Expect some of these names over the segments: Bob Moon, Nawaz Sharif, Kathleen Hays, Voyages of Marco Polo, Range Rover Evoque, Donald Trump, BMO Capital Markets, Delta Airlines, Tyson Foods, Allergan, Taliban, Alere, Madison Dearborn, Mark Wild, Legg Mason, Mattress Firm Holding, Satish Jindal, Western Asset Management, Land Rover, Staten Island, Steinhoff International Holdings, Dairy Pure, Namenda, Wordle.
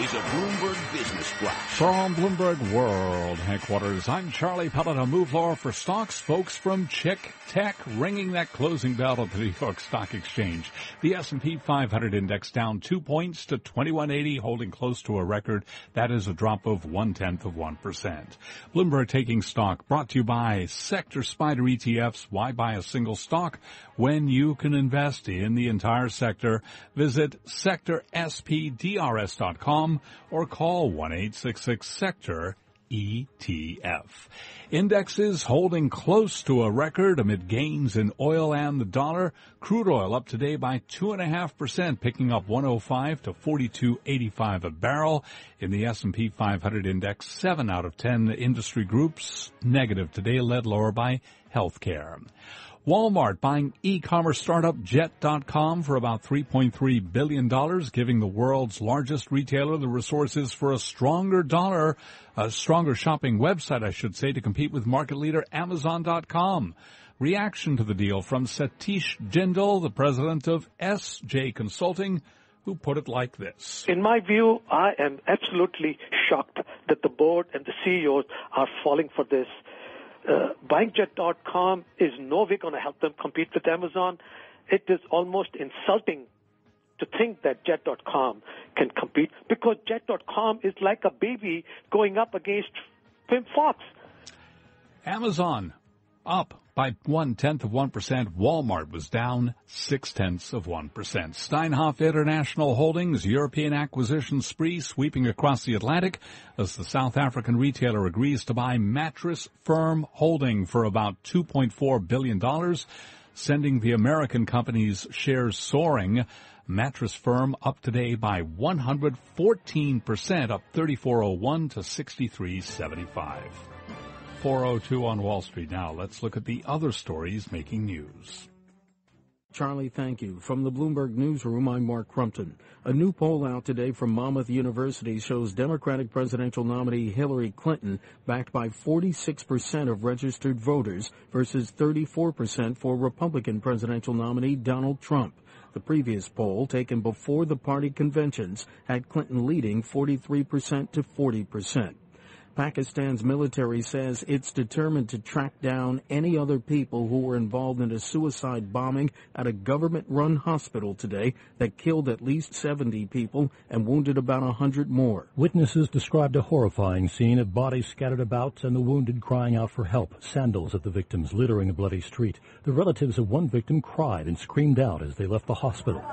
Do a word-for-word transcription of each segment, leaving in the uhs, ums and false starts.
is a Bloomberg Business Flash. From Bloomberg World Headquarters, I'm Charlie Pellett. A move lower for stocks. Folks from Chick Tech ringing that closing bell at the New York Stock Exchange. The S and P five hundred index down two points to twenty-one eighty, holding close to a record. That is a drop of one-tenth of one percent. Bloomberg Taking Stock brought to you by Sector Spider E T Fs. Why buy a single stock when you can invest in the entire sector? Visit Sector S P D R S dot com or call one eight six six sector E T F. Indexes holding close to a record amid gains in oil and the dollar. Crude oil up today by two point five percent, picking up one oh five to forty-two eighty-five a barrel. In the S and P five hundred index, seven out of ten industry groups negative today, led lower by healthcare. Walmart buying e-commerce startup Jet dot com for about three point three billion dollars, giving the world's largest retailer the resources for a stronger dollar, a stronger shopping website, I should say, to compete with market leader Amazon dot com. Reaction to the deal from Satish Jindal, the president of S J Consulting, who put it like this. In my view, I am absolutely shocked that the board and the C E Os are falling for this. Uh, buying Jet dot com is no way going to help them compete with Amazon. It is almost insulting to think that Jet dot com can compete, because Jet dot com is like a baby going up against Pimm Fox. Amazon up by one-tenth of one percent. Walmart was down six-tenths of one percent. Steinhoff International Holdings, European acquisition spree sweeping across the Atlantic as the South African retailer agrees to buy Mattress Firm Holding for about two point four billion dollars, sending the American company's shares soaring. Mattress Firm up today by one hundred fourteen percent, up thirty-four oh one to sixty-three seventy-five. four oh two on Wall Street now. Let's look at the other stories making news. Charlie, thank you. From the Bloomberg Newsroom, I'm Mark Crumpton. A new poll out today from Monmouth University shows Democratic presidential nominee Hillary Clinton backed by forty-six percent of registered voters versus thirty-four percent for Republican presidential nominee Donald Trump. The previous poll, taken before the party conventions, had Clinton leading forty-three percent to forty percent. Pakistan's military says it's determined to track down any other people who were involved in a suicide bombing at a government-run hospital today that killed at least seventy people and wounded about one hundred more. Witnesses described a horrifying scene of bodies scattered about and the wounded crying out for help, sandals of the victims littering a bloody street. The relatives of one victim cried and screamed out as they left the hospital.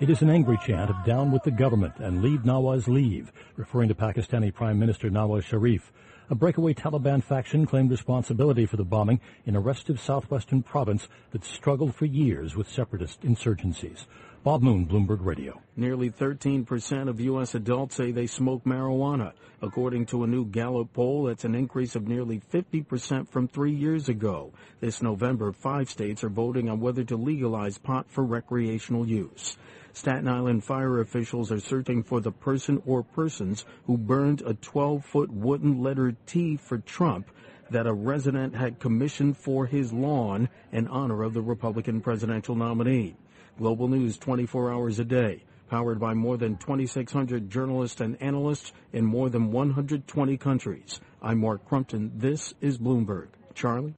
It is an angry chant of "Down with the government" and "Leave Nawaz, leave," referring to Pakistani Prime Minister Nawaz Sharif. A breakaway Taliban faction claimed responsibility for the bombing in a restive southwestern province that struggled for years with separatist insurgencies. Bob Moon, Bloomberg Radio. Nearly thirteen percent of U S adults say they smoke marijuana, according to a new Gallup poll. That's an increase of nearly fifty percent from three years ago. This November, five states are voting on whether to legalize pot for recreational use. Staten Island fire officials are searching for the person or persons who burned a twelve-foot wooden letter T for Trump that a resident had commissioned for his lawn in honor of the Republican presidential nominee. Global news twenty-four hours a day, powered by more than twenty-six hundred journalists and analysts in more than one hundred twenty countries. I'm Mark Crumpton. This is Bloomberg. Charlie?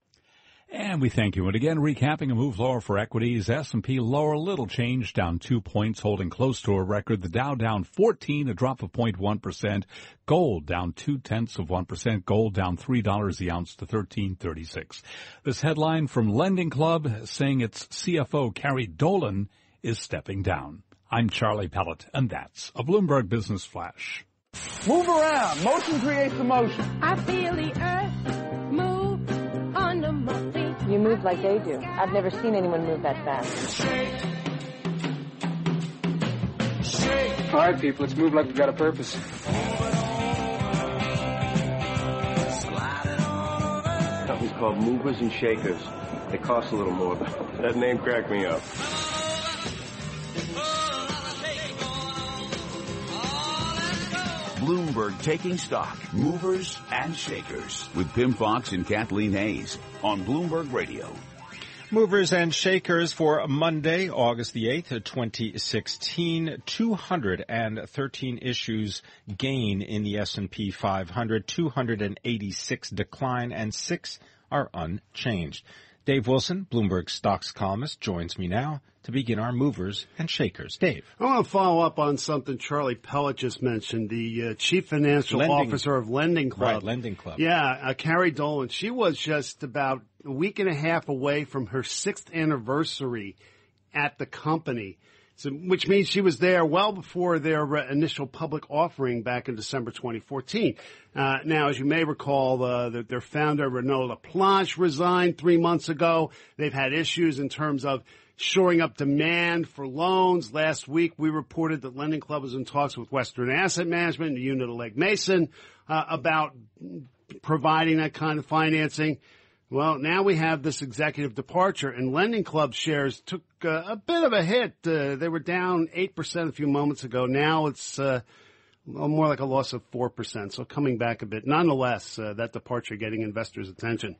And we thank you. And again, recapping a move lower for equities. S and P lower, little change, down two points, holding close to a record. The Dow down fourteen, a drop of zero point one percent. Gold down two-tenths of one percent. Gold down three dollars the ounce to thirteen thirty-six. This headline from Lending Club saying its C F O, Carrie Dolan, is stepping down. I'm Charlie Pellett, and that's a Bloomberg Business Flash. Move around. Motion creates emotion. I feel the earth move under my feet. You move like they do. I've never seen anyone move that fast. Shake. Shake. All right, people, let's move like we've got a purpose. Something's called movers and shakers. They cost a little more, but that name cracked me up. Bloomberg Taking Stock, Movers and Shakers, with Pimm Fox and Kathleen Hayes on Bloomberg Radio. Movers and Shakers for Monday, August the eighth, twenty sixteen. two hundred thirteen issues gain in the S and P five hundred, two hundred eighty-six decline, and six are unchanged. Dave Wilson, Bloomberg stocks columnist, joins me now to begin our movers and shakers. Dave. I want to follow up on something Charlie Pellett just mentioned, the uh, chief financial Lending. officer of Lending Club. Right, Lending Club. Yeah, uh, Carrie Dolan. She was just about a week and a half away from her sixth anniversary at the company, so, which means she was there well before their uh, initial public offering back in December twenty fourteen. Uh, now, as you may recall, uh, the, their founder, Renaud LaPlanche, resigned three months ago. They've had issues in terms of shoring up demand for loans. Last week, we reported that Lending Club was in talks with Western Asset Management, the unit of Legg Mason, uh, about providing that kind of financing. Well, now we have this executive departure, and Lending Club shares took uh, a bit of a hit. Uh, they were down eight percent a few moments ago. Now it's uh, more like a loss of four percent, so coming back a bit. Nonetheless, uh, that departure getting investors' attention.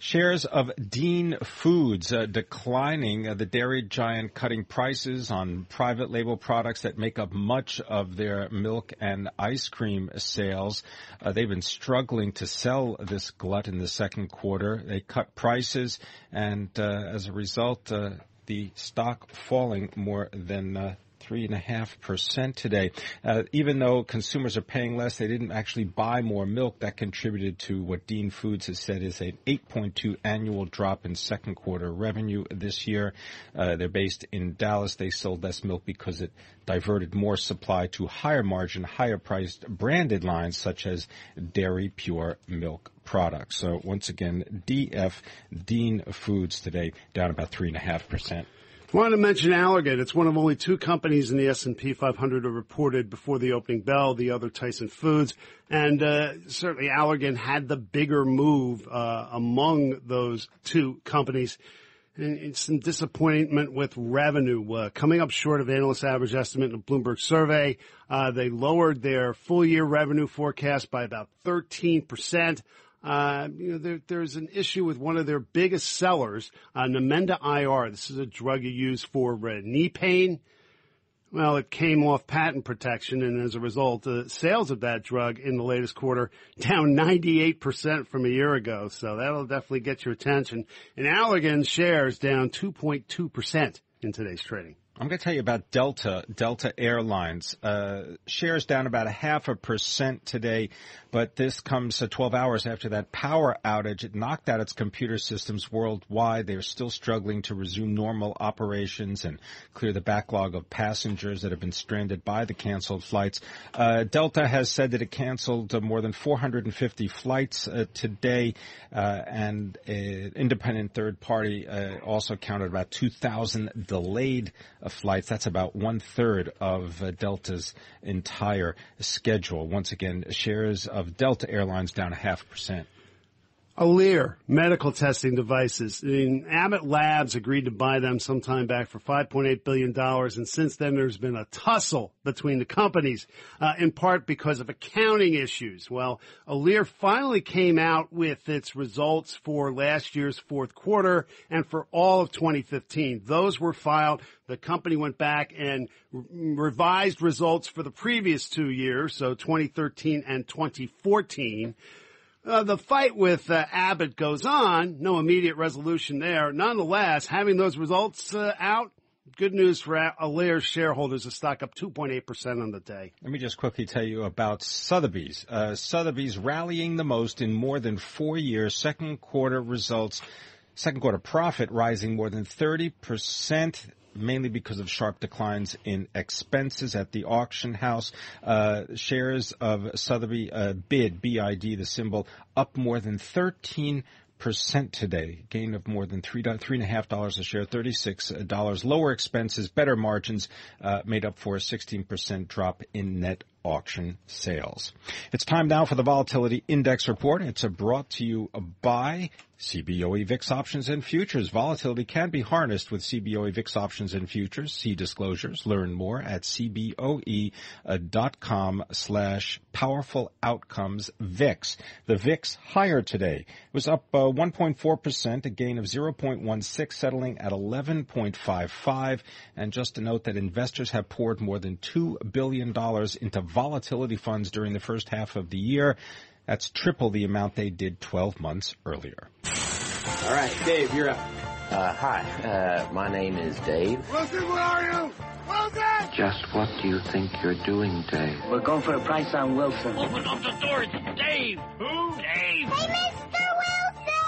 Shares of Dean Foods uh, declining, uh, the dairy giant cutting prices on private label products that make up much of their milk and ice cream sales. Uh, they've been struggling to sell this glut in the second quarter. They cut prices, and uh, as a result, uh, the stock falling more than uh, Three and a half percent today. Uh, even though consumers are paying less, they didn't actually buy more milk. That contributed to what Dean Foods has said is an eight point two annual drop in second quarter revenue this year. Uh, they're based in Dallas. They sold less milk because it diverted more supply to higher margin, higher priced branded lines such as dairy pure milk products. So once again, D F, Dean Foods today, down about three and a half percent. I wanted to mention Allergan. It's one of only two companies in the S and P five hundred who reported before the opening bell, the other Tyson Foods. And uh, certainly Allergan had the bigger move uh, among those two companies. And it's some disappointment with revenue uh, coming up short of analyst average estimate in a Bloomberg survey. Uh, they lowered their full-year revenue forecast by about thirteen percent. Uh, you know, there, there's an issue with one of their biggest sellers, uh, Namenda I R. This is a drug you use for uh, knee pain. Well, it came off patent protection, and as a result, uh, sales of that drug in the latest quarter down ninety-eight percent from a year ago. So that'll definitely get your attention. And Allergan shares down two point two percent in today's trading. I'm going to tell you about Delta, Delta Airlines. Uh, shares down about a half a percent today, but this comes uh, twelve hours after that power outage. It knocked out its computer systems worldwide. They are still struggling to resume normal operations and clear the backlog of passengers that have been stranded by the canceled flights. Uh, Delta has said that it canceled uh, more than four hundred fifty flights uh, today, uh, and an independent third party uh, also counted about two thousand delayed flights. flights. That's about one-third of uh, Delta's entire schedule. Once again, shares of Delta Airlines down a half percent. Alere, medical testing devices. I mean, Abbott Labs agreed to buy them sometime back for five point eight billion dollars, and since then there's been a tussle between the companies, uh, in part because of accounting issues. Well, Alere finally came out with its results for last year's fourth quarter and for all of twenty fifteen. Those were filed. The company went back and revised results for the previous two years, so twenty thirteen and twenty fourteen. Uh, the fight with uh, Abbott goes on. No immediate resolution there. Nonetheless, having those results uh, out, good news for Alere shareholders. The stock up two point eight percent on the day. Let me just quickly tell you about Sotheby's. Uh, Sotheby's rallying the most in more than four years. Second quarter results, second quarter profit rising more than thirty percent. mainly because of sharp declines in expenses at the auction house. Uh, shares of Sotheby uh, bid, B I D, the symbol, up more than thirteen percent today, gain of more than three three and a half dollars a share, thirty-six dollars. Lower expenses, better margins, uh, made up for a sixteen percent drop in net auction sales. It's time now for the Volatility Index Report. It's a brought to you by C B O E V I X options and futures. Volatility can be harnessed with C B O E V I X options and futures. See disclosures. Learn more at C B O E dot com slash powerful outcomes V I X. The V I X higher today. It was up uh, one point four percent, a gain of zero point one six, settling at eleven point five five. And just to note that investors have poured more than two billion dollars into volatility funds during the first half of the year. That's triple the amount they did twelve months earlier. All right, Dave, you're up. Uh, hi, uh, my name is Dave. Wilson, where are you? Wilson! Just what do you think you're doing, Dave? We're going for a price on Wilson. Open up the door, it's Dave! Who? Dave! Hey, Mister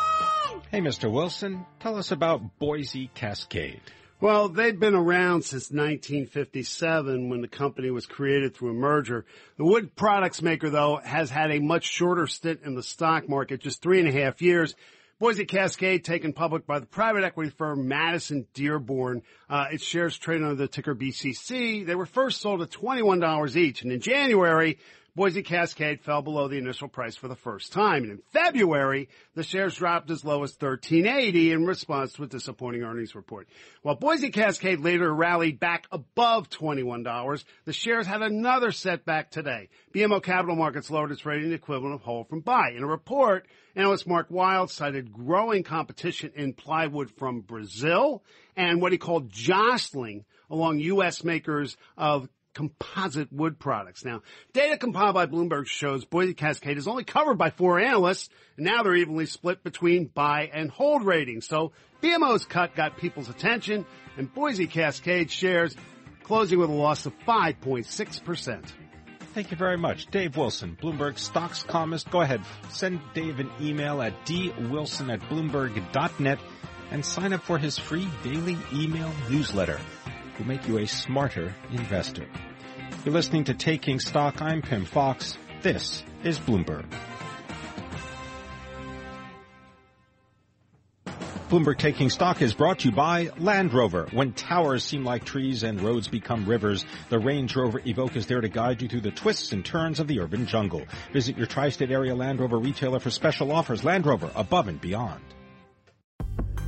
Wilson! Hey, Mister Wilson, tell us about Boise Cascade. Well, they've been around since nineteen fifty-seven when the company was created through a merger. The wood products maker, though, has had a much shorter stint in the stock market, just three and a half years. Boise Cascade, taken public by the private equity firm Madison Dearborn. Uh, its shares trade under the ticker B C C. They were first sold at twenty-one dollars each, and in January, Boise Cascade fell below the initial price for the first time. And in February, the shares dropped as low as thirteen eighty in response to a disappointing earnings report. While Boise Cascade later rallied back above twenty-one dollars, the shares had another setback today. B M O Capital Markets lowered its rating equivalent of hold from buy. In a report, analyst Mark Wild cited growing competition in plywood from Brazil and what he called jostling along U S makers of composite wood products. Now, data compiled by Bloomberg shows Boise Cascade is only covered by four analysts, and now they're evenly split between buy and hold ratings. So B M O's cut got people's attention, and Boise Cascade shares closing with a loss of five point six percent. Thank you very much. Dave Wilson, Bloomberg stocks columnist. Go ahead, send Dave an email at d wilson at bloomberg dot net and sign up for his free daily email newsletter. Will make you a smarter investor. You're listening to Taking Stock. I'm Pimm Fox. This is Bloomberg. Bloomberg Taking Stock is brought to you by Land Rover. When towers seem like trees and roads become rivers, the Range Rover Evoque is there to guide you through the twists and turns of the urban jungle. Visit your tri-state area Land Rover retailer for special offers. Land Rover, above and beyond.